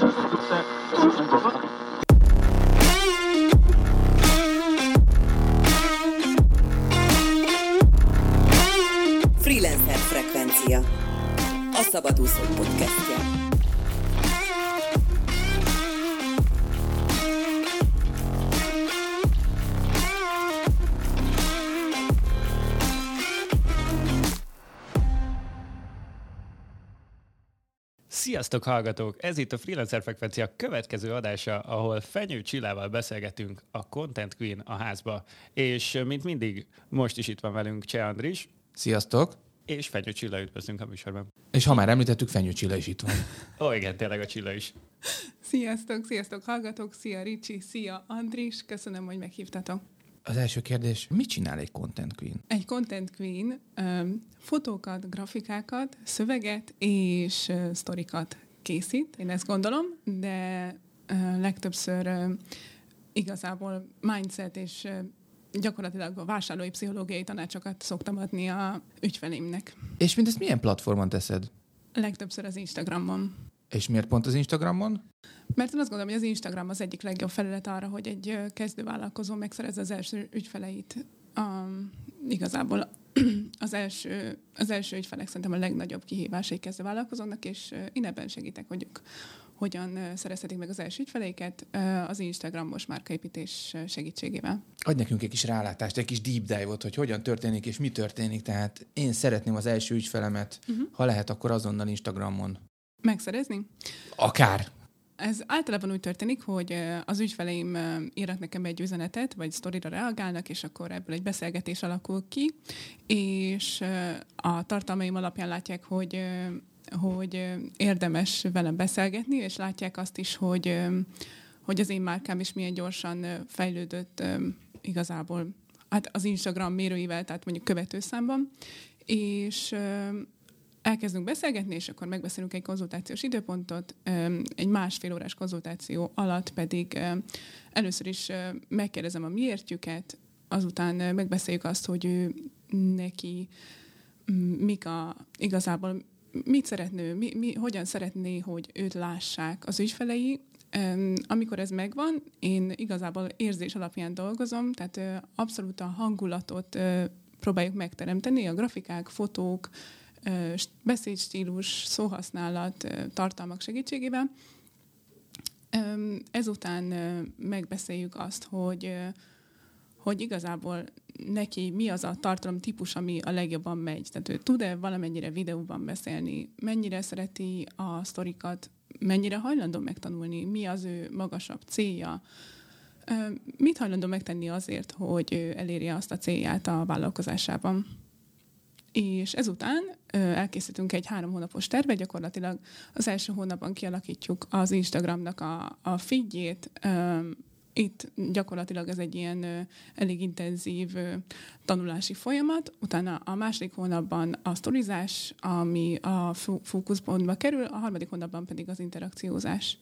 Freelancer Fekvencia, a szabadúszók podcastja. Sziasztok hallgatók! Ez itt a Freelancer Fekvencia következő adása, ahol Fenyő Csillával beszélgetünk a Content Queen a házba. És mint mindig, most is itt van velünk Cse Andris. Sziasztok! És Fenyő Csilla, üdvözlünk a műsorban. És ha már említettük, Fenyő Csilla is itt van. Ó, igen, tényleg a Csilla is. Sziasztok, sziasztok hallgatók! Szia Ricsi, szia Andris! Köszönöm, hogy meghívtatok. Az első kérdés, mit csinál egy Content Queen? Egy Content Queen fotókat, grafikákat, szöveget és sztorikat készít, én ezt gondolom, de legtöbbször igazából mindset és gyakorlatilag a vásárlói pszichológiai tanácsokat szoktam adni a ügyfeleimnek. És mindezt milyen platformon teszed? Legtöbbször az Instagramon. És miért pont az Instagramon? Mert én azt gondolom, hogy az Instagram az egyik legjobb felület arra, hogy egy kezdővállalkozó megszerezze az első ügyfeleit. Igazából az első ügyfelek szerintem a legnagyobb kihívás egy kezdővállalkozónak, és én ebben segítek, hogy ők hogyan szerezhetik meg az első ügyfeleiket az Instagramos márkaépítés segítségével. Adj nekünk egy kis rálátást, egy kis deep dive-ot, hogy hogyan történik és mi történik. Tehát én szeretném az első ügyfelemet, ha lehet, akkor azonnal Instagramon. Megszerezni? Akár. Ez általában úgy történik, hogy az ügyfeleim írnak nekem egy üzenetet, vagy sztorira reagálnak, és akkor ebből egy beszélgetés alakul ki, és a tartalmaim alapján látják, hogy érdemes velem beszélgetni, és látják azt is, hogy az én márkám is milyen gyorsan fejlődött igazából az Instagram mérőivel, tehát mondjuk követőszámban, és elkezdünk beszélgetni, és akkor megbeszélünk egy konzultációs időpontot. Egy 1,5 órás konzultáció alatt pedig először is megkérdezem a miértjüket, azután megbeszéljük azt, hogy ő neki igazából mit szeretne, hogyan szeretné, hogy őt lássák az ügyfelei. Amikor ez megvan, én igazából érzés alapján dolgozom, tehát abszolút a hangulatot próbáljuk megteremteni, a grafikák, fotók, beszédstílus, szóhasználat, tartalmak segítségével. Ezután megbeszéljük azt, hogy igazából neki mi az a tartalom típus, ami a legjobban megy. Tehát ő tud-e valamennyire videóban beszélni, mennyire szereti a sztorikat, mennyire hajlandó megtanulni, mi az ő magasabb célja, mit hajlandó megtenni azért, hogy elérje azt a célját a vállalkozásában. És ezután elkészítünk egy 3 hónapos tervet, gyakorlatilag az első hónapban kialakítjuk az Instagramnak a feedjét. Itt gyakorlatilag ez egy ilyen elég intenzív tanulási folyamat. Utána a második hónapban a sztorizás, ami a fókuszpontba kerül, a harmadik hónapban pedig az interakciózás.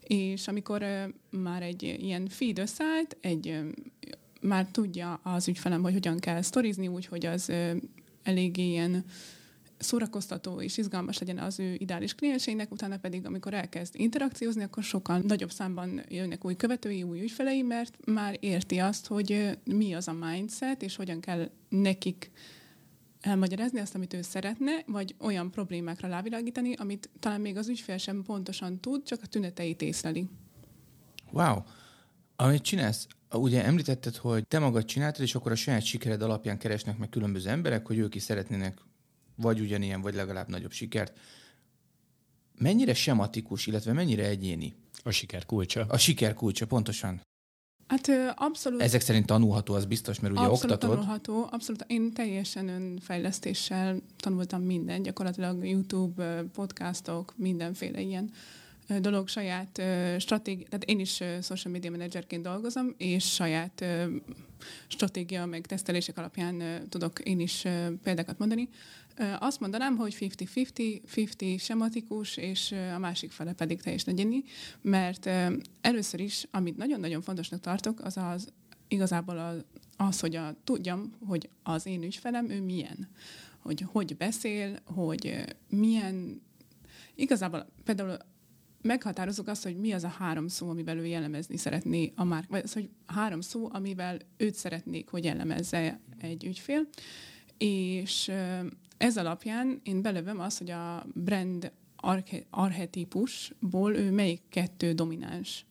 És amikor már egy ilyen feed összeállt, már tudja az ügyfelem, hogy hogyan kell sztorizni, úgyhogy az eléggé ilyen szórakoztató és izgalmas legyen az ő ideális kliensének, utána pedig, amikor elkezd interakciózni, akkor sokkal nagyobb számban jönnek új követői, új ügyfelei, mert már érti azt, hogy mi az a mindset, és hogyan kell nekik elmagyarázni azt, amit ő szeretne, vagy olyan problémákra rávilágítani, amit talán még az ügyfél sem pontosan tud, csak a tüneteit észleli. Wow! Amit csinálsz, ugye említetted, hogy te magad csináltad, és akkor a saját sikered alapján keresnek meg különböző emberek, hogy ők is szeretnének vagy ugyanilyen, vagy legalább nagyobb sikert. Mennyire sematikus, illetve mennyire egyéni? A siker kulcsa. A siker kulcsa, pontosan. Hát abszolút... Ezek szerint tanulható, az biztos, mert ugye oktatod. Abszolút tanulható, abszolút. Én teljesen önfejlesztéssel tanultam mindent, gyakorlatilag YouTube, podcastok, mindenféle ilyen dolog, saját stratégia, tehát én is social media managerként dolgozom, és saját stratégia meg tesztelések alapján tudok én is példákat mondani. Azt mondanám, hogy 50-50 sematikus, és a másik fele pedig teljesen egyéni, mert először is, amit nagyon-nagyon fontosnak tartok, az igazából az, hogy tudjam, hogy az én ügyfelem, ő milyen. Hogy beszél, hogy milyen... Igazából például meghatározok azt, hogy mi az a 3 szó, amivel ő jellemezni szeretné a márkát, vagy az, hogy 3 szó, amivel őt szeretnék, hogy jellemezze egy ügyfél, és ez alapján én belövöm azt, hogy a brand archetípusból ő melyik 2 domináns.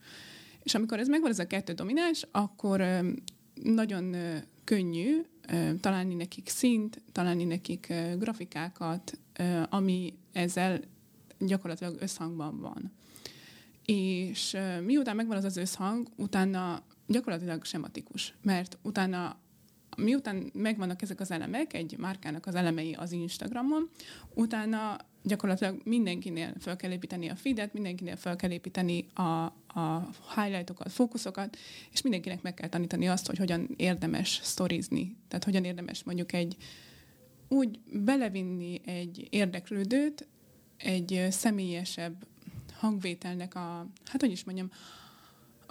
És amikor ez megvan, ez a 2 domináns, akkor nagyon könnyű találni nekik szint, találni nekik grafikákat, ami ezzel gyakorlatilag összhangban van. És miután megvan az összhang, utána gyakorlatilag sematikus, mert utána miután megvannak ezek az elemek, egy márkának az elemei az Instagramon, utána gyakorlatilag mindenkinél fel kell építeni a feedet, mindenkinél fel kell építeni a highlightokat, fókuszokat, és mindenkinek meg kell tanítani azt, hogy hogyan érdemes sztorizni. Tehát hogyan érdemes mondjuk úgy belevinni egy érdeklődőt, egy személyesebb hangvételnek a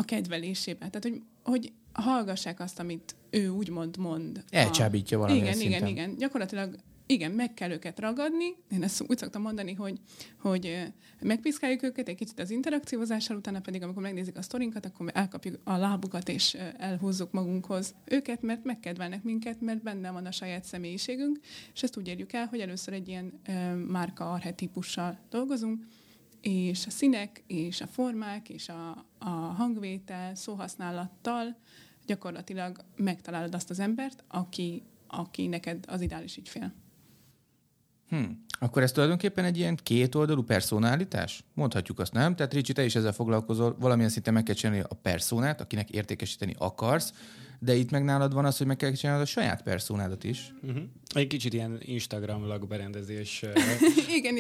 kedvelésébe. Tehát, hogy hallgassák azt, amit ő úgymond mond. Elcsábítja valamilyen szinten. Igen. Gyakorlatilag igen, meg kell őket ragadni. Én ezt úgy szoktam mondani, hogy megpiszkáljuk őket egy kicsit az interakciózással, utána pedig, amikor megnézik a sztorinkat, akkor elkapjuk a lábukat, és elhúzzuk magunkhoz őket, mert megkedvelnek minket, mert benne van a saját személyiségünk, és ezt úgy érjük el, hogy először egy ilyen márka archetípussal dolgozunk, és a színek, és a formák, és a hangvétel, szóhasználattal gyakorlatilag megtalálod azt az embert, aki neked az ideális ügyfél. Akkor ez tulajdonképpen egy ilyen kétoldalú personálitás? Mondhatjuk azt, nem? Tehát Ricsi, te is ezzel foglalkozol, valamilyen szinten meg kell csinálni a personát, akinek értékesíteni akarsz, de itt meg nálad van az, hogy meg kell csinálni a saját personádat is. Egy kicsit ilyen Instagram lakberendezés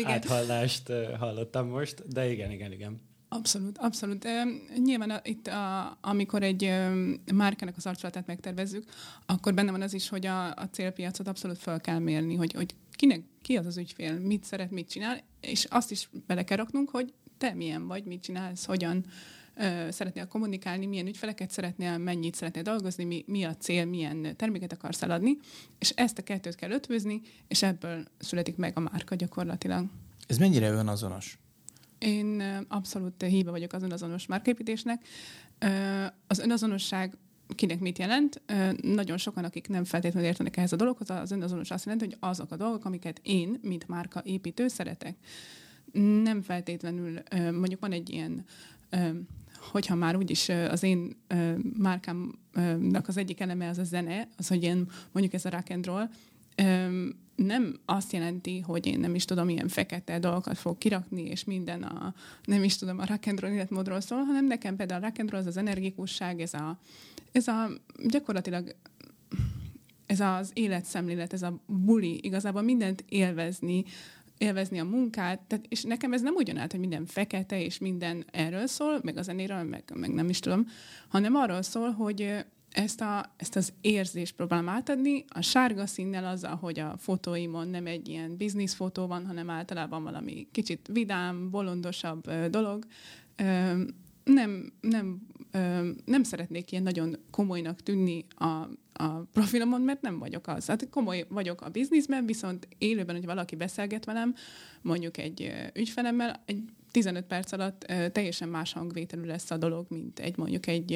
áthallást hallottam most, de igen. Abszolút. Nyilván amikor egy márkának az arculatát megtervezzük, akkor benne van az is, hogy a célpiacot abszolút fel kell mérni, hogy ki az ügyfél, mit szeret, mit csinál, és azt is bele kell raknunk, hogy te milyen vagy, mit csinálsz, hogyan szeretnél kommunikálni, milyen ügyfeleket szeretnél, mennyit szeretnél dolgozni, mi a cél, milyen terméket akarsz eladni, és ezt a 2 kell ötvözni, és ebből születik meg a márka gyakorlatilag. Ez mennyire önazonos? Én abszolút híve vagyok az önazonos márképítésnek. Az önazonosság kinek mit jelent? Nagyon sokan, akik nem feltétlenül értenek ehhez a dologhoz, az önazonos azt jelenti, hogy azok a dolgok, amiket én, mint márka építő szeretek. Nem feltétlenül, mondjuk van egy ilyen, hogyha már úgyis az én márkámnak az egyik eleme az a zene, az, hogy én mondjuk ez a rock and roll, nem azt jelenti, hogy én nem is tudom, ilyen fekete dolgokat fog kirakni, és minden a rock and roll életmódról szól, hanem nekem például a rock and roll az az energikusság, ez a gyakorlatilag ez az életszemlélet, ez a buli, igazából mindent élvezni a munkát, és nekem ez nem ugyanállt, hogy minden fekete, és minden erről szól, meg a zenéről, meg nem is tudom, hanem arról szól, hogy ezt az érzést próbálom átadni, a sárga színnel azzal, hogy a fotóimon nem egy ilyen business fotó van, hanem általában valami kicsit vidám, bolondosabb dolog. Nem szeretnék ilyen nagyon komolynak tűnni a profilomon, mert nem vagyok az. Hát komoly vagyok a bizniszben, viszont élőben, hogy valaki beszélget velem, mondjuk egy ügyfelemmel, egy 15 perc alatt teljesen más hangvételű lesz a dolog, mint egy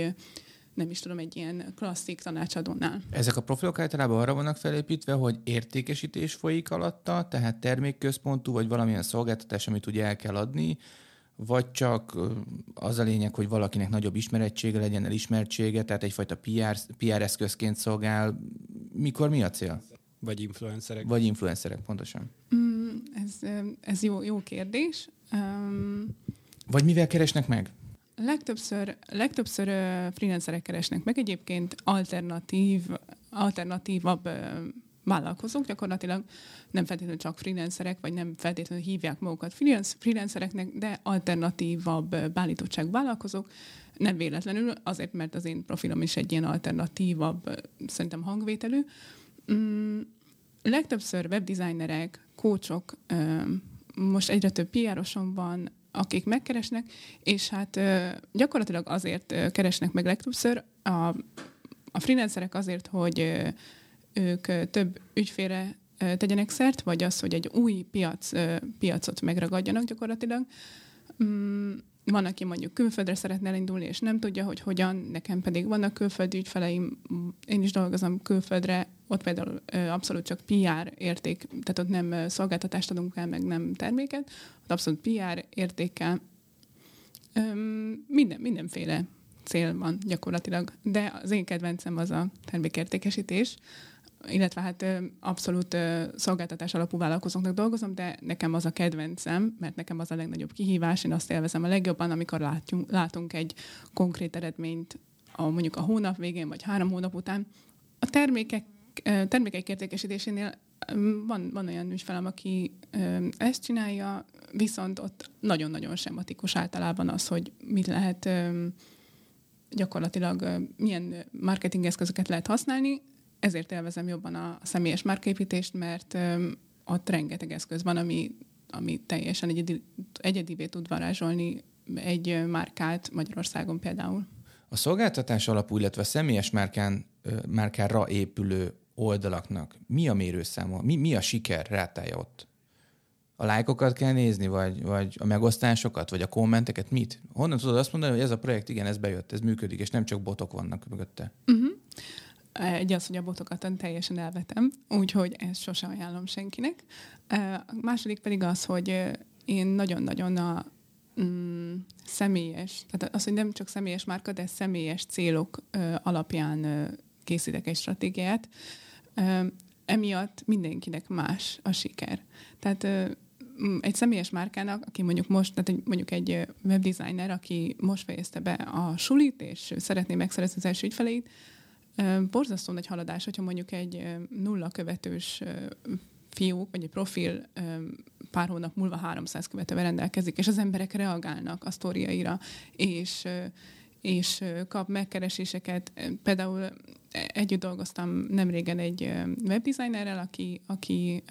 ilyen klasszik tanácsadónál. Ezek a profilok általában arra vannak felépítve, hogy értékesítés folyik alatta, tehát termékközpontú, vagy valamilyen szolgáltatás, amit ugye el kell adni, vagy csak az a lényeg, hogy valakinek nagyobb ismerettsége legyen, elismertsége, tehát egyfajta PR eszközként szolgál. Mikor mi a cél? Vagy influencerek, pontosan. Ez jó kérdés. Vagy mivel keresnek meg? Legtöbbször freelancerek keresnek meg, egyébként alternatívabb vállalkozók, gyakorlatilag nem feltétlenül csak freelancerek, vagy nem feltétlenül hívják magukat freelancereknek, de alternatívabb beállítottságú vállalkozók, nem véletlenül, azért, mert az én profilom is egy ilyen alternatívabb, szerintem hangvételű. Legtöbbször webdesignerek, coachok, most egyre több PR-osom van, akik megkeresnek, és hát gyakorlatilag azért keresnek meg legtöbbször a freelancerek azért, hogy ők több ügyfélre tegyenek szert, vagy az, hogy egy új piacot megragadjanak gyakorlatilag. Van, aki mondjuk külföldre szeretne elindulni, és nem tudja, hogy hogyan. Nekem pedig vannak külföldi ügyfeleim, én is dolgozom külföldre, ott például abszolút csak PR érték, tehát ott nem szolgáltatást adunk el, meg nem terméket, ott abszolút PR értékkel mindenféle cél van gyakorlatilag. De az én kedvencem az a termékértékesítés, illetve hát abszolút szolgáltatás alapú vállalkozóknak dolgozom, de nekem az a kedvencem, mert nekem az a legnagyobb kihívás, én azt élvezem a legjobban, amikor látunk egy konkrét eredményt mondjuk a hónap végén, vagy 3 hónap után. A termékek értékesítésénél van olyan ügyfelem, aki ezt csinálja, viszont ott nagyon-nagyon sematikus általában az, hogy mit lehet gyakorlatilag, milyen marketingeszközöket lehet használni. Ezért élvezem jobban a személyes márkaépítést, mert ott rengeteg eszköz van, ami teljesen egyedivé tud varázsolni egy márkát Magyarországon például. A szolgáltatás alapú, illetve a személyes márkára épülő oldalaknak mi a mérőszáma? Mi a siker rátája ott? A lájkokat kell nézni, vagy a megosztásokat, vagy a kommenteket? Mit? Honnan tudod azt mondani, hogy ez a projekt, igen, ez bejött, ez működik, és nem csak botok vannak mögötte? Uh-huh. Egy az, hogy a botokat teljesen elvetem, úgyhogy ezt sosem ajánlom senkinek. A második pedig az, hogy én nagyon-nagyon a személyes, tehát az, hogy nem csak személyes márka, de személyes célok alapján készítek egy stratégiát. Emiatt mindenkinek más a siker. Tehát egy személyes márkának, aki mondjuk most, tehát mondjuk egy webdesigner, aki most fejezte be a sulit, és szeretné megszerezni az első ügyfeleit, borzasztó nagy haladás, hogyha mondjuk egy 0 követős fiók, vagy egy profil pár hónap múlva 300 követővel rendelkezik, és az emberek reagálnak a sztoriaira, és kap megkereséseket. Például együtt dolgoztam nemrégen egy webdesignerrel, aki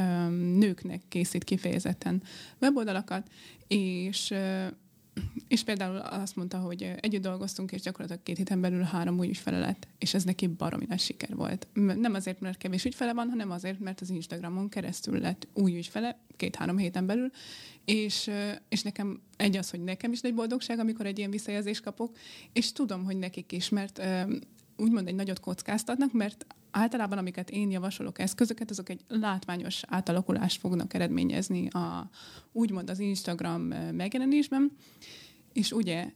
nőknek készít kifejezetten weboldalakat, és például azt mondta, hogy együtt dolgoztunk, és gyakorlatilag 2 héten belül 3 új ügyfele lett, és ez neki baromi nagy siker volt. Nem azért, mert kevés ügyfele van, hanem azért, mert az Instagramon keresztül lett új ügyfele 2-3 héten belül, és nekem egy az, hogy nekem is nagy boldogság, amikor egy ilyen visszajelzést kapok, és tudom, hogy nekik is, mert úgymond egy nagyot kockáztatnak, mert általában amiket én javasolok eszközöket, azok egy látványos átalakulást fognak eredményezni úgymond az Instagram megjelenésben, és ugye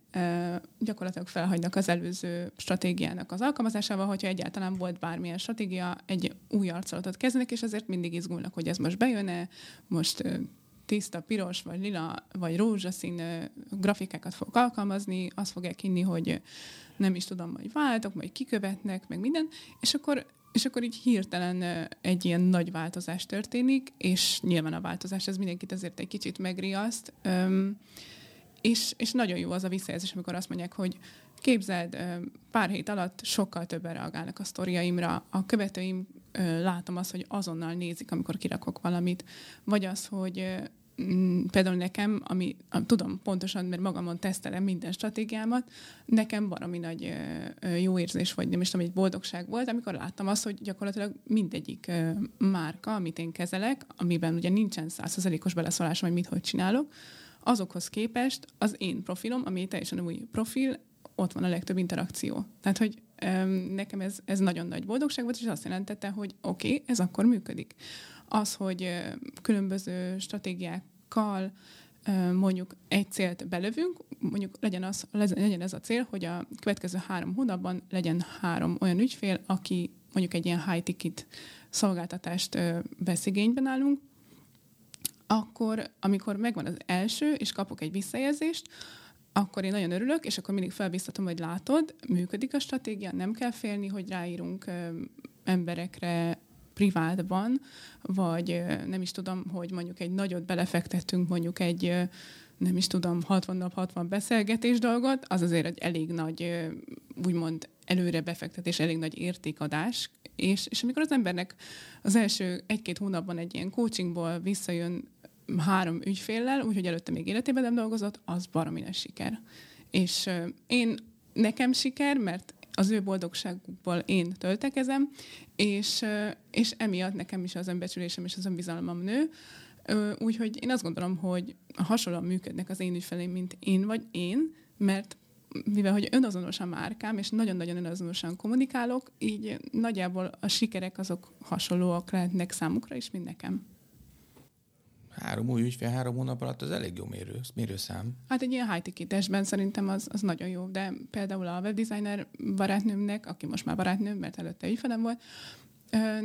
gyakorlatilag felhagynak az előző stratégiának az alkalmazásával, hogyha egyáltalán volt bármilyen stratégia, egy új arculatot kezdenek, és azért mindig izgulnak, hogy ez most bejön-e, most tiszta, piros, vagy lila, vagy rózsaszín grafikákat fogok alkalmazni, azt fogják hinni, hogy nem is tudom, majd váltok, majd kikövetnek, meg minden, és akkor így hirtelen egy ilyen nagy változás történik, és nyilván a változás, ez mindenkit ezért egy kicsit megriaszt, és nagyon jó az a visszajelzés, amikor azt mondják, hogy képzeld, pár hét alatt sokkal többen reagálnak a sztoriaimra, a követőim, látom azt, hogy azonnal nézik, amikor kirakok valamit, vagy az, hogy például nekem, ami tudom pontosan, mert magamon tesztelem minden stratégiámat, nekem baromi nagy jó érzés, vagy nem is tudom, egy boldogság volt, amikor láttam azt, hogy gyakorlatilag mindegyik márka, amit én kezelek, amiben ugye nincsen 100%-os beleszólásom, hogy mit, hogy csinálok, azokhoz képest az én profilom, ami teljesen új profil, ott van a legtöbb interakció. Tehát, hogy nekem ez nagyon nagy boldogság volt, és azt jelentette, hogy oké, ez akkor működik. Az, hogy különböző stratégiákkal mondjuk egy célt belövünk, mondjuk legyen ez a cél, hogy a következő 3 hónapban legyen 3 olyan ügyfél, aki mondjuk egy ilyen high-ticket szolgáltatást vesz igényben állunk, akkor, amikor megvan az első, és kapok egy visszajelzést, akkor én nagyon örülök, és akkor mindig felbíztatom, hogy látod, működik a stratégia, nem kell félni, hogy ráírunk emberekre privátban, vagy nem is tudom, hogy mondjuk egy nagyot belefektettünk, mondjuk egy, nem is tudom, 60 nap, 60 beszélgetés dolgot, az azért egy elég nagy, úgymond előre befektetés, elég nagy értékadás, és amikor az embernek az első 1-2 hónapban egy ilyen coachingból visszajön 3 ügyféllel, úgyhogy előtte még életében nem dolgozott, az baromi nagy siker. És nekem siker, mert az ő boldogságukból én töltekezem, és emiatt nekem is az önbecsülésem és az önbizalmam nő, Úgyhogy én azt gondolom, hogy hasonlóan működnek az én ügyfeleim, mint én vagy én, mert mivel hogy önazonos a márkám, és nagyon-nagyon önazonosan kommunikálok, így nagyjából a sikerek azok hasonlóak lehetnek számukra is, mint nekem. 3 új ügyfél 3 hónap alatt az elég jó mérőszám. Hát egy ilyen high-ticket-esben szerintem az nagyon jó, de például a webdesigner barátnőmnek, aki most már barátnőm, mert előtte ügyfelem volt,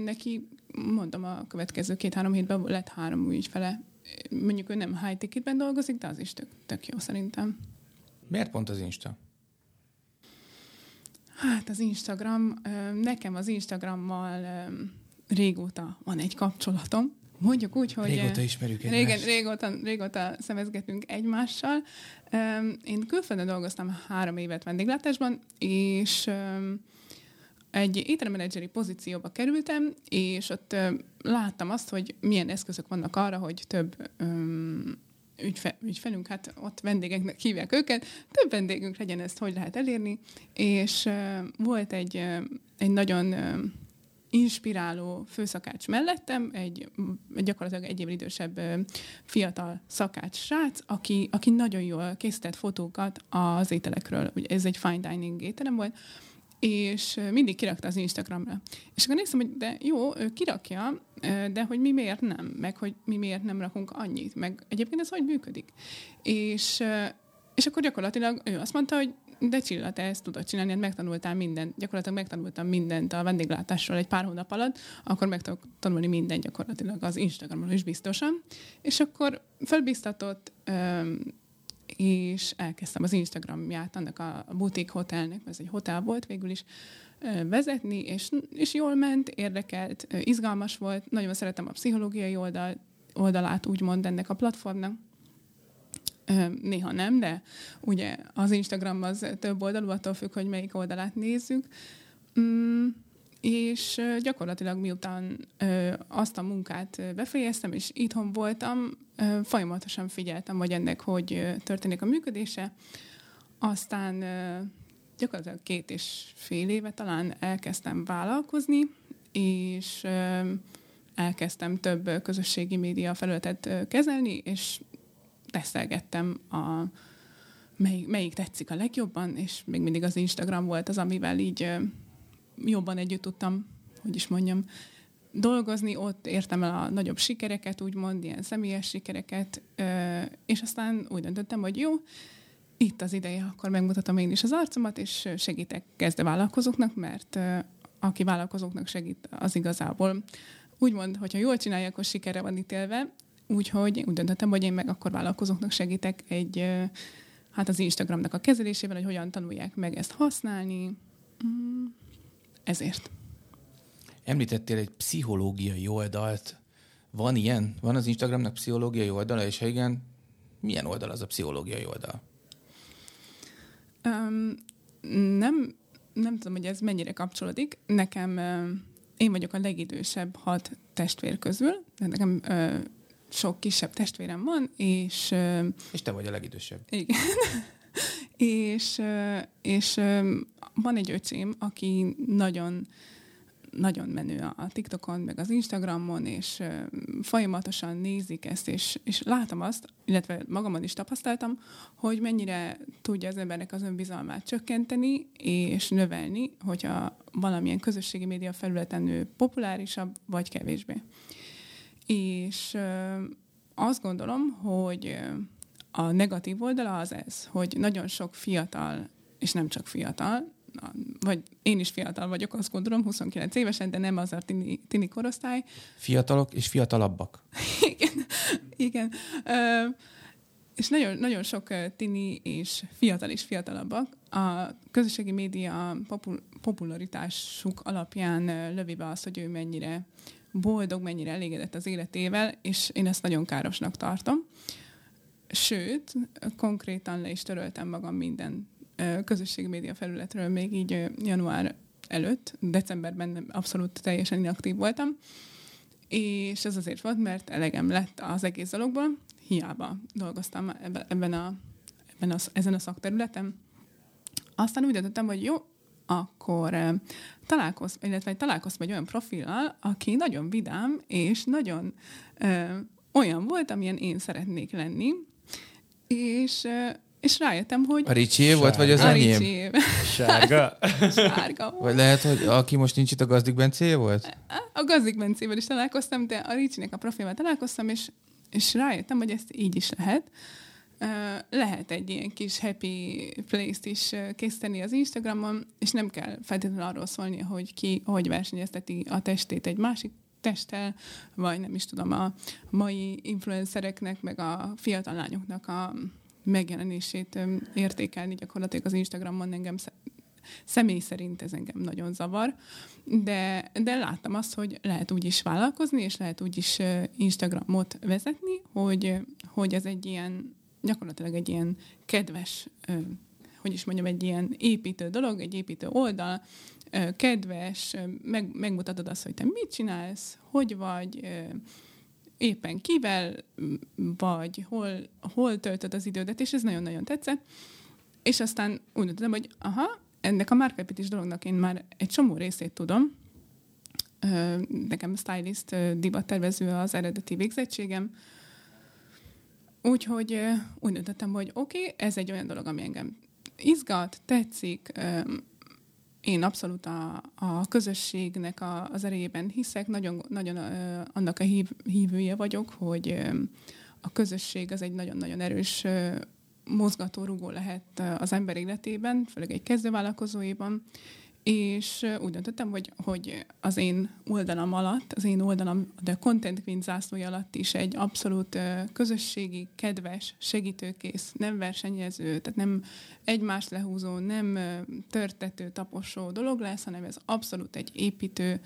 neki mondom a következő 2-3 hétben lett 3 új ügyfele. Mondjuk ő nem high-ticketben dolgozik, de az is tök jó szerintem. Miért pont az Insta? Hát az Instagram, nekem az Instagrammal régóta van egy kapcsolatom. Mondjuk úgy, hogy régóta ismerjük egymást. Régóta szemezgetünk egymással. Én külföldön dolgoztam 3 évet vendéglátásban, és egy éttermenedzseri pozícióba kerültem, és ott láttam azt, hogy milyen eszközök vannak arra, hogy több ügyfelünk, hát ott vendégeknek hívják őket, több vendégünk legyen, ezt hogy lehet elérni, és volt egy nagyon inspiráló főszakács mellettem, egy gyakorlatilag egy évvel idősebb fiatal szakács srác, aki nagyon jól készített fotókat az ételekről. Ugye ez egy fine dining ételem volt, és mindig kirakta az Instagramra. És akkor néztem, hogy de jó, ő kirakja, de hogy mi miért nem, meg hogy mi miért nem rakunk annyit, meg egyébként ez hogy működik. És akkor gyakorlatilag ő azt mondta, hogy de Csilla, te ezt tudod csinálni, megtanultál mindent. Gyakorlatilag megtanultam mindent a vendéglátásról egy pár hónap alatt, akkor meg tudok tanulni mindent gyakorlatilag az Instagramon is biztosan. És akkor felbiztatott, és elkezdtem az Instagramját annak a butik hotelnek, ez egy hotel volt végül is, vezetni, és jól ment, érdekelt, izgalmas volt, nagyon szeretem a pszichológiai oldalát úgymond ennek a platformnak. Néha nem, de ugye az Instagram az több oldalú, attól függ, hogy melyik oldalát nézzük. És gyakorlatilag miután azt a munkát befejeztem, és itthon voltam, folyamatosan figyeltem, hogy ennek hogy történik a működése. Aztán gyakorlatilag 2,5 éve talán elkezdtem vállalkozni, és elkezdtem több közösségi média felületet kezelni, és tesztelgettem, melyik tetszik a legjobban, és még mindig az Instagram volt az, amivel így jobban együtt tudtam, hogy is mondjam, dolgozni. Ott értem el a nagyobb sikereket, úgymond, ilyen személyes sikereket, és aztán úgy döntöttem, hogy jó, itt az ideje, akkor megmutatom én is az arcomat, és segítek kezdővállalkozóknak, mert aki vállalkozóknak segít, az igazából úgymond, hogyha jól csinálja, akkor sikerre van ítélve. Úgyhogy úgy döntöttem, hogy én meg akkor vállalkozóknak segítek az Instagramnak a kezelésével, hogy hogyan tanulják meg ezt használni. Ezért. Említettél egy pszichológiai oldalt. Van ilyen? Van az Instagramnak pszichológiai oldala, és ha igen, milyen oldal az a pszichológiai oldal? Nem tudom, hogy ez mennyire kapcsolódik. Nekem, én vagyok a legidősebb 6 testvér közül. Nekem sok kisebb testvérem van, és... És te vagy a legidősebb. Igen. és van egy öcsém, aki nagyon, nagyon menő a TikTokon, meg az Instagramon, és folyamatosan nézik ezt, és látom azt, illetve magamon is tapasztaltam, hogy mennyire tudja az embernek az önbizalmát csökkenteni és növelni, hogyha valamilyen közösségi média felületen ő populárisabb, vagy kevésbé. És azt gondolom, hogy a negatív oldala az ez, hogy nagyon sok fiatal, és nem csak fiatal, vagy én is fiatal vagyok, azt gondolom, 29 évesen, de nem az a tini korosztály. Fiatalok és fiatalabbak. Igen. És nagyon, nagyon sok tini és fiatalabbak a közösségi média popularitásuk alapján lövi be azt, hogy ő mennyire boldog, mennyire elégedett az életével, és én ezt nagyon károsnak tartom. Sőt, konkrétan le is töröltem magam minden közösségi média felületről, még így január előtt, decemberben abszolút teljesen inaktív voltam, és ez azért volt, mert elegem lett az egész dologból, hiába dolgoztam ezen a szakterületen. Aztán úgy döntöttem, hogy jó, akkor találkoztam egy olyan profillal, aki nagyon vidám, és nagyon olyan volt, amilyen én szeretnék lenni, és rájöttem, hogy... A Ricsié volt, vagy az enyém? A Ricsié. Sárga? Sárga volt. Vagy lehet, hogy aki most nincs itt, a Gazdik Bencéje volt? A Gazdik Bencével is találkoztam, de a Ricsinek a profiljával találkoztam, és rájöttem, hogy ezt így is lehet. Lehet egy ilyen kis happy place-t is készíteni az Instagramon, és nem kell feltétlenül arról szólni, hogy ki hogy versenyezteti a testét egy másik testtel, vagy nem is tudom, a mai influencereknek, meg a fiatal lányoknak a megjelenését értékelni gyakorlatilag az Instagramon. Engem személy szerint ez engem nagyon zavar, de láttam azt, hogy lehet úgy is vállalkozni, és lehet úgy is Instagramot vezetni, hogy ez egy ilyen, gyakorlatilag egy ilyen kedves, hogy is mondjam, egy ilyen építő dolog, egy építő oldal, kedves, megmutatod azt, hogy te mit csinálsz, hogy vagy, éppen kivel vagy, hol töltöd az idődet, és ez nagyon-nagyon tetszett. És aztán úgy tudom, hogy ennek a márkaépítés dolognak én már egy csomó részét tudom. Nekem stylist, divattervező az eredeti végzettségem. Úgyhogy úgy döntöttem, hogy oké, ez egy olyan dolog, ami engem izgat, tetszik. Én abszolút a közösségnek az erejében hiszek, nagyon, nagyon annak a hívője vagyok, hogy a közösség az egy nagyon-nagyon erős mozgatórugó lehet az ember életében, főleg egy kezdővállalkozóiban, és úgy döntöttem, hogy az én oldalam alatt, az én oldalam, de a Content Queen zászlója alatt is egy abszolút közösségi, kedves, segítőkész, nem versenyező, tehát nem egymást lehúzó, nem törtető, taposó dolog lesz, hanem ez abszolút egy építő,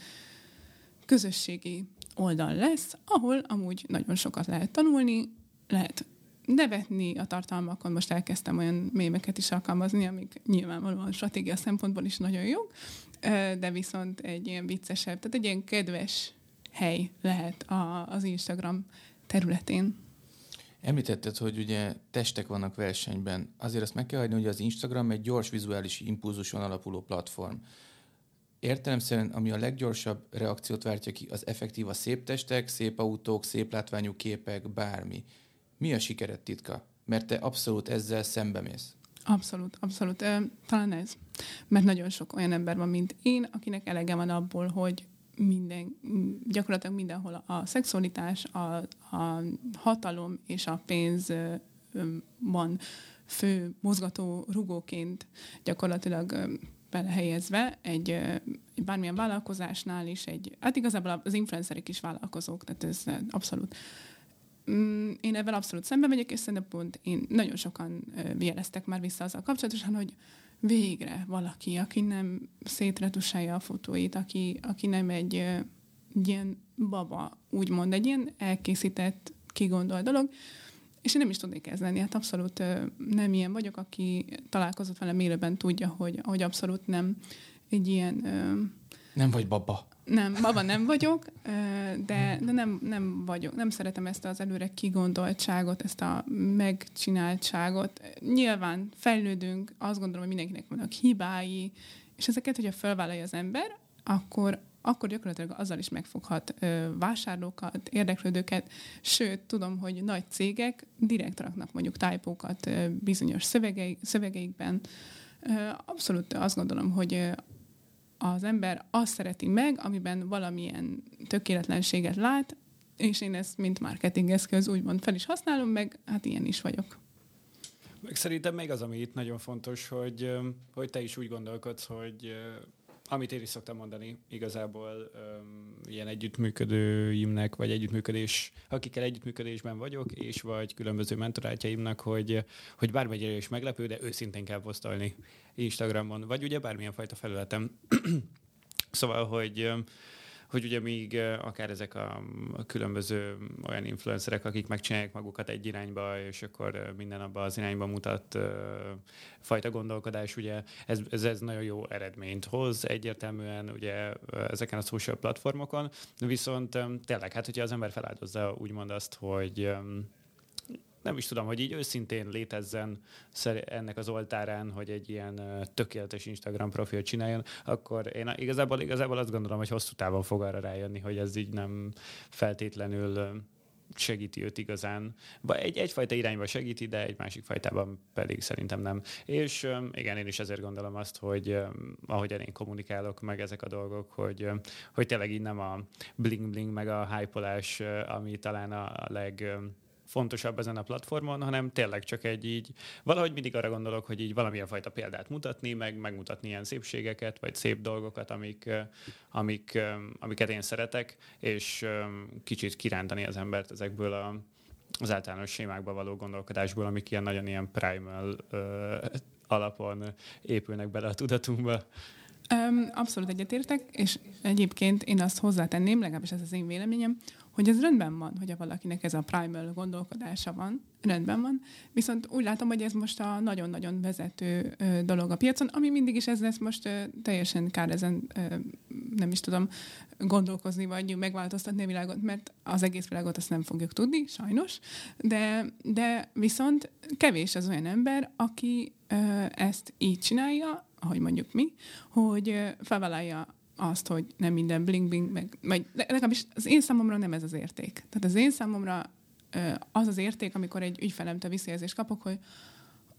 közösségi oldal lesz, ahol amúgy nagyon sokat lehet tanulni, lehet nevetni a tartalmakon. Most elkezdtem olyan mémeket is alkalmazni, amik nyilvánvalóan stratégia szempontból is nagyon jók, de viszont egy ilyen viccesebb, tehát egy ilyen kedves hely lehet az Instagram területén. Említetted, hogy ugye testek vannak versenyben. Azért azt meg kell hagyni, hogy az Instagram egy gyors vizuális impulzuson alapuló platform. Értelemszerűen, ami a leggyorsabb reakciót váltja ki, az effektív a szép testek, szép autók, szép látványú képek, bármi. Mi a sikered titka? Mert te abszolút ezzel szembemész. Abszolút. Talán ez. Mert nagyon sok olyan ember van, mint én, akinek elege van abból, hogy gyakorlatilag mindenhol a szexualitás, a hatalom és a pénz van fő mozgató rugóként gyakorlatilag belehelyezve egy bármilyen vállalkozásnál is. Hát igazából az influencerek is vállalkozók, tehát ez abszolút. Én ebben abszolút szembe megyek, és szerintem pont nagyon sokan jeleztek már vissza azzal kapcsolatosan, hogy végre valaki, aki nem szétretusálja a fotóit, aki nem egy ilyen baba, úgymond, egy ilyen elkészített, kigondolt dolog, és én nem is tudnék ez lenni. Hát abszolút nem ilyen vagyok, aki találkozott velem élőben tudja, hogy abszolút nem egy ilyen... Nem vagy baba. Nem, baba nem vagyok, de nem vagyok. Nem szeretem ezt az előre kigondoltságot, ezt a megcsináltságot. Nyilván fejlődünk, azt gondolom, hogy mindenkinek vannak hibái, és ezeket, hogyha felvállalja az ember, akkor gyakorlatilag azzal is megfoghat vásárlókat, érdeklődőket, sőt, tudom, hogy nagy cégek direkt raknak mondjuk typókat bizonyos szövegeikben. Abszolút azt gondolom, hogy az ember azt szereti meg, amiben valamilyen tökéletlenséget lát, és én ezt, mint marketingeszköz úgymond fel is használom, meg hát ilyen is vagyok. Meg szerintem még az, ami itt nagyon fontos, hogy te is úgy gondolkodsz, hogy amit én is szoktam mondani igazából ilyen együttműködőimnek, vagy akikkel együttműködésben vagyok, és vagy különböző mentorátjaimnak, hogy bármennyire is meglepő, de őszintén kell posztolni Instagramon, vagy ugye bármilyen fajta felületem. Szóval, hogy ugye még akár ezek a különböző olyan influencerek, akik megcsinálják magukat egy irányba, és akkor minden abban az irányba mutat fajta gondolkodás, ugye ez nagyon jó eredményt hoz egyértelműen ugye ezeken a social platformokon, viszont tényleg, hát hogyha az ember feláldozza úgymond azt, hogy nem is tudom, hogy így őszintén létezzen ennek az oltárán, hogy egy ilyen tökéletes Instagram profilt csináljon, akkor én igazából azt gondolom, hogy hosszú távon fog arra rájönni, hogy ez így nem feltétlenül segíti őt igazán. Egyfajta irányba segíti, de egy másik fajtában pedig szerintem nem. És igen, én is ezért gondolom azt, hogy ahogyan én kommunikálok meg ezek a dolgok, hogy tényleg így nem a bling-bling meg a hype-olás, ami talán a legfontosabb ezen a platformon, hanem tényleg csak így valahogy mindig arra gondolok, hogy így valamilyen fajta példát mutatni, meg megmutatni ilyen szépségeket, vagy szép dolgokat, amiket én szeretek, és kicsit kirántani az embert ezekből az általános sémákba való gondolkodásból, amik ilyen nagyon ilyen primal alapon épülnek bele a tudatunkba. Abszolút egyetértek, és egyébként én azt hozzátenném, legalábbis ez az én véleményem, hogy ez rendben van, hogy valakinek ez a primal gondolkodása van, rendben van, viszont úgy látom, hogy ez most a nagyon-nagyon vezető dolog a piacon, ami mindig is ez lesz most, teljesen kár ezen, nem is tudom, gondolkozni, vagy megváltoztatni a világot, mert az egész világot azt nem fogjuk tudni, sajnos, de viszont kevés az olyan ember, aki ezt így csinálja, ahogy mondjuk mi, hogy felvállalja azt, hogy nem minden bling-bling, vagy legalábbis az én számomra nem ez az érték. Tehát az én számomra az az érték, amikor egy ügyfelemtől visszajelzést kapok, hogy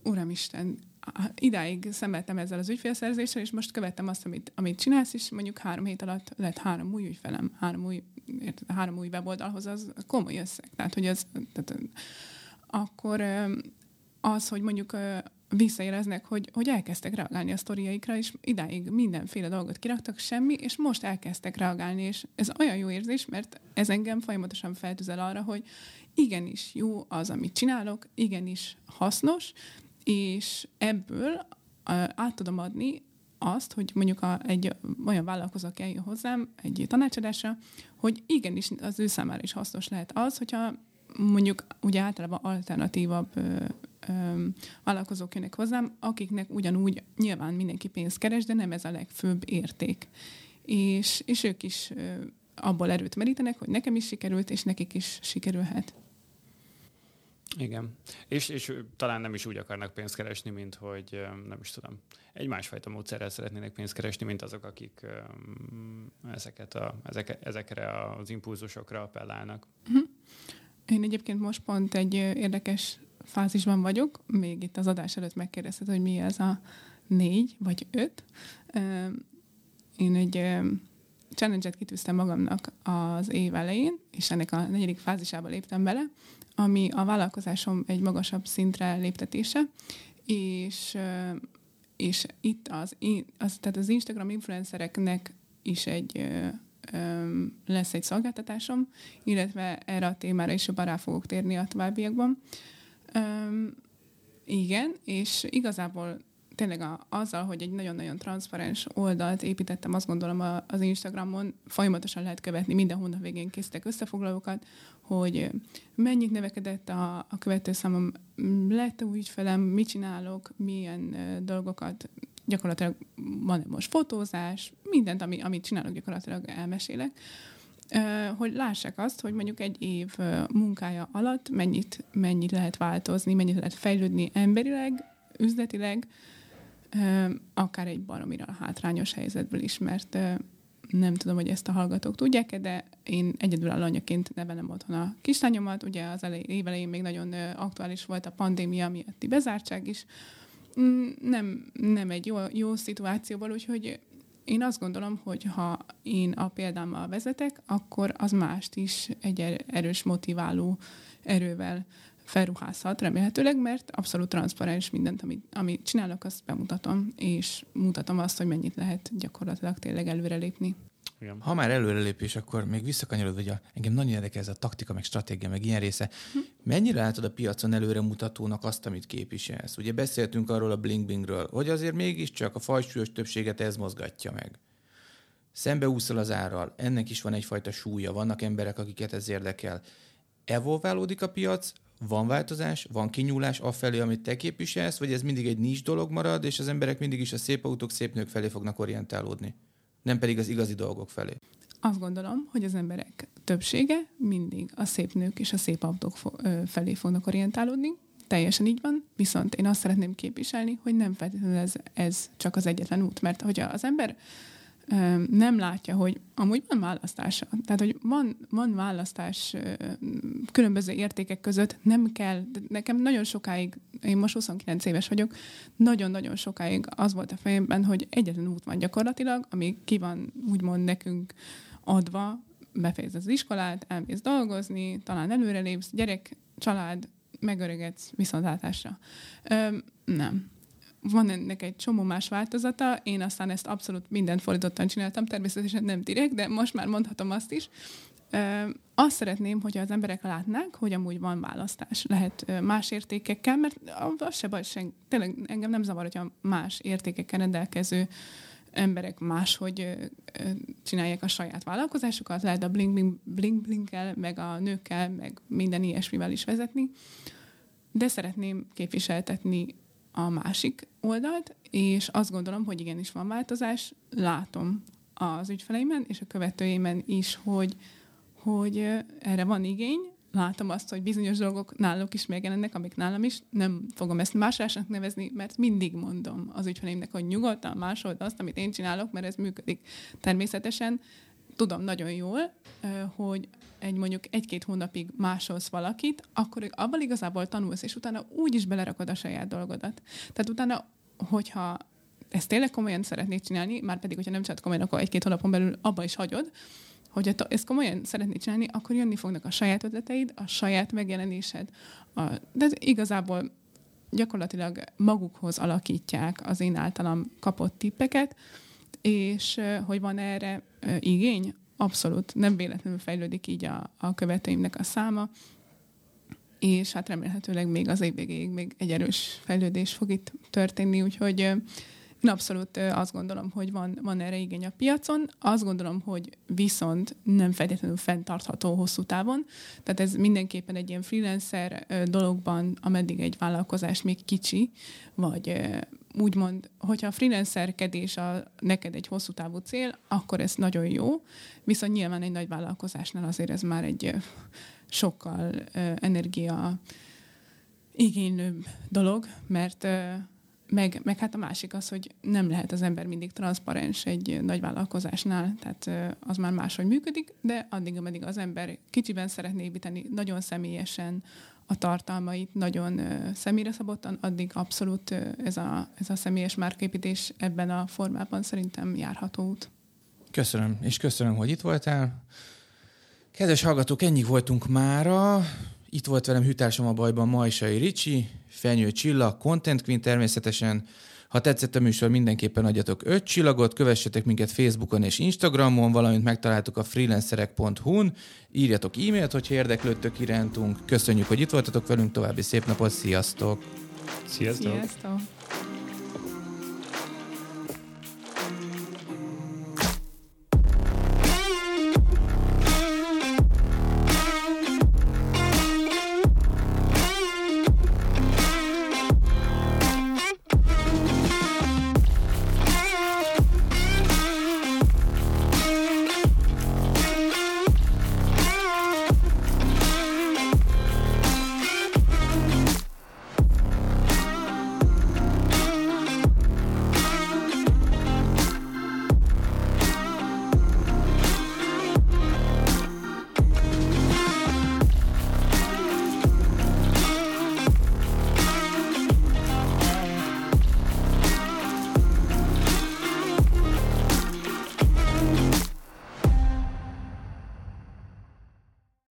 Uramisten, idáig szemeltem ezzel az ügyfélszerzéssel, és most követtem azt, amit csinálsz, és mondjuk 3 hét alatt lett 3 új ügyfelem, 3 új weboldalhoz, az komoly összeg. Tehát, hogy akkor az, hogy mondjuk visszajeleznek, hogy elkezdtek reagálni a sztoriaikra, és idáig mindenféle dolgot kiraktak, semmi, és most elkezdtek reagálni, és ez olyan jó érzés, mert ez engem folyamatosan feltüzel arra, hogy igenis jó az, amit csinálok, igenis hasznos, és ebből át tudom adni azt, hogy mondjuk egy olyan vállalkozó eljön hozzám egy tanácsadásra, hogy igenis az ő számára is hasznos lehet az, hogyha mondjuk ugye általában alternatívabb vállalkozók jönnek hozzám, akiknek ugyanúgy nyilván mindenki pénzt keres, de nem ez a legfőbb érték. És ők is abból erőt merítenek, hogy nekem is sikerült, és nekik is sikerülhet. Igen. És talán nem is úgy akarnak pénzt keresni, mint hogy, nem is tudom, egy másfajta módszerrel szeretnének pénzt keresni, mint azok, akik ezekre az impulzusokra appellálnak. Uh-huh. Én egyébként most pont egy érdekes fázisban vagyok, még itt az adás előtt megkérdezted, hogy mi ez a 4 vagy 5. Én egy challenge-et kitűztem magamnak az év elején, és ennek a 4. fázisába léptem bele, ami a vállalkozásom egy magasabb szintre léptetése, és itt tehát az Instagram influencereknek is lesz egy szolgáltatásom, illetve erre a témára is jobban rá fogok térni a továbbiakban. Igen, és igazából tényleg azzal, hogy egy nagyon-nagyon transzparens oldalt építettem, azt gondolom az Instagramon, folyamatosan lehet követni, minden hónap végén készítek összefoglalókat, hogy mennyit növekedett a követőszámom, lett új ügyfelem, mit csinálok, milyen dolgokat, gyakorlatilag van most fotózás, mindent, amit csinálok, gyakorlatilag elmesélek, hogy lássák azt, hogy mondjuk egy év munkája alatt mennyit lehet változni, mennyit lehet fejlődni emberileg, üzletileg, akár egy baromira hátrányos helyzetből is, mert nem tudom, hogy ezt a hallgatók tudják-e, de én egyedülálló anyaként nevelem otthon a kislányomat. Ugye az év elején még nagyon aktuális volt a pandémia miatti bezártság is. Nem egy jó szituációval, úgyhogy én azt gondolom, hogy ha én a példámmal vezetek, akkor az mást is egy erős motiváló erővel felruházhat remélhetőleg, mert abszolút transzparens mindent, amit csinálok, azt bemutatom, és mutatom azt, hogy mennyit lehet gyakorlatilag tényleg előrelépni. Igen. Ha már előrelépés, akkor még visszakanyarodva, hogy engem nagyon érdekel ez a taktika, meg stratégia, meg ilyen része. Mennyire látod a piacon előremutatónak azt, amit képviselsz? Ugye beszéltünk arról a bling-blingről, hogy azért mégiscsak a fajsúlyos többséget ez mozgatja meg. Szembeúszol az árral, ennek is van egyfajta súlya, vannak emberek, akiket ez érdekel. Evolválódik a piac, van változás, van kinyúlás afelé, amit te képviselsz, vagy ez mindig egy nincs dolog marad, és az emberek mindig is a szép autók, szép nők felé fognak orientálódni, nem pedig az igazi dolgok felé? Azt gondolom, hogy az emberek többsége mindig a szép nők és a szép autók felé fognak orientálódni. Teljesen így van, viszont én azt szeretném képviselni, hogy nem feltétlenül ez csak az egyetlen út, mert hogyha az ember nem látja, hogy amúgy van választása. Tehát, hogy van választás különböző értékek között, nem kell. Nekem nagyon sokáig, én most 29 éves vagyok, nagyon-nagyon sokáig az volt a fejemben, hogy egyetlen út van gyakorlatilag, ami ki van úgymond nekünk adva, befejezed az iskolát, elmész dolgozni, talán előrelépsz, gyerek, család, megöregedsz viszontlátásra. Nem. Van ennek egy csomó más változata, én aztán ezt abszolút mindent fordítottan csináltam, természetesen nem direkt, de most már mondhatom azt is. Azt szeretném, hogyha az emberek látnák, hogy amúgy van választás. Lehet más értékekkel, mert az se baj, tényleg engem nem zavar, hogyha más értékekkel rendelkező emberek máshogy csinálják a saját vállalkozásukat, lehet a bling-bling-bling-bling-kel, meg a nőkkel, meg minden ilyesmivel is vezetni. De szeretném képviseltetni a másik oldalt, és azt gondolom, hogy igenis van változás. Látom az ügyfeleimen és a követőimen is, hogy erre van igény. Látom azt, hogy bizonyos dolgok náluk is megjelennek, amik nálam is. Nem fogom ezt másolásnak nevezni, mert mindig mondom az ügyfeleimnek, hogy nyugodtan másold azt, amit én csinálok, mert ez működik. Természetesen tudom nagyon jól, hogy mondjuk 1-2 hónapig másolsz valakit, akkor abban igazából tanulsz, és utána úgy is belerakod a saját dolgodat. Tehát utána, hogyha ezt tényleg komolyan szeretnéd csinálni, már pedig, hogyha nem csinált komolyan, akkor 1-2 hónapon belül abba is hagyod, hogyha ezt komolyan szeretnéd csinálni, akkor jönni fognak a saját ötleteid, a saját megjelenésed. De igazából gyakorlatilag magukhoz alakítják az én általam kapott tippeket, és hogy van erre igény? Abszolút. Nem véletlenül fejlődik így a követőimnek a száma, és hát remélhetőleg még az év végéig még egy erős fejlődés fog itt történni, úgyhogy én abszolút azt gondolom, hogy van erre igény a piacon. Azt gondolom, hogy viszont nem feltétlenül fenntartható hosszú távon. Tehát ez mindenképpen egy ilyen freelancer dologban, ameddig egy vállalkozás még kicsi, vagy úgymond, hogyha a freelancerkedés neked egy hosszú távú cél, akkor ez nagyon jó. Viszont nyilván egy nagy vállalkozásnál azért ez már egy sokkal energia igénylőbb dolog, mert meg hát a másik az, hogy nem lehet az ember mindig transzparens egy nagy vállalkozásnál, tehát az már máshogy működik, de addig, ameddig az ember kicsiben szeretné építeni, nagyon személyesen a tartalmait, nagyon személyre szabottan, addig abszolút ez a személyes márkaépítés ebben a formában szerintem járható út. Köszönöm, és köszönöm, hogy itt voltál. Kedves hallgatók, ennyi voltunk mára. Itt volt velem hűtársam a bajban Majsai Ricsi, Fenyő Csilla, Content Queen természetesen. Ha tetszett a műsor, mindenképpen adjatok 5 csillagot, kövessetek minket Facebookon és Instagramon, valamint megtaláltuk a freelancerek.hu-n, írjatok e-mailt, hogyha érdeklődtök irántunk. Köszönjük, hogy itt voltatok velünk, további szép napot, sziasztok! Sziasztok!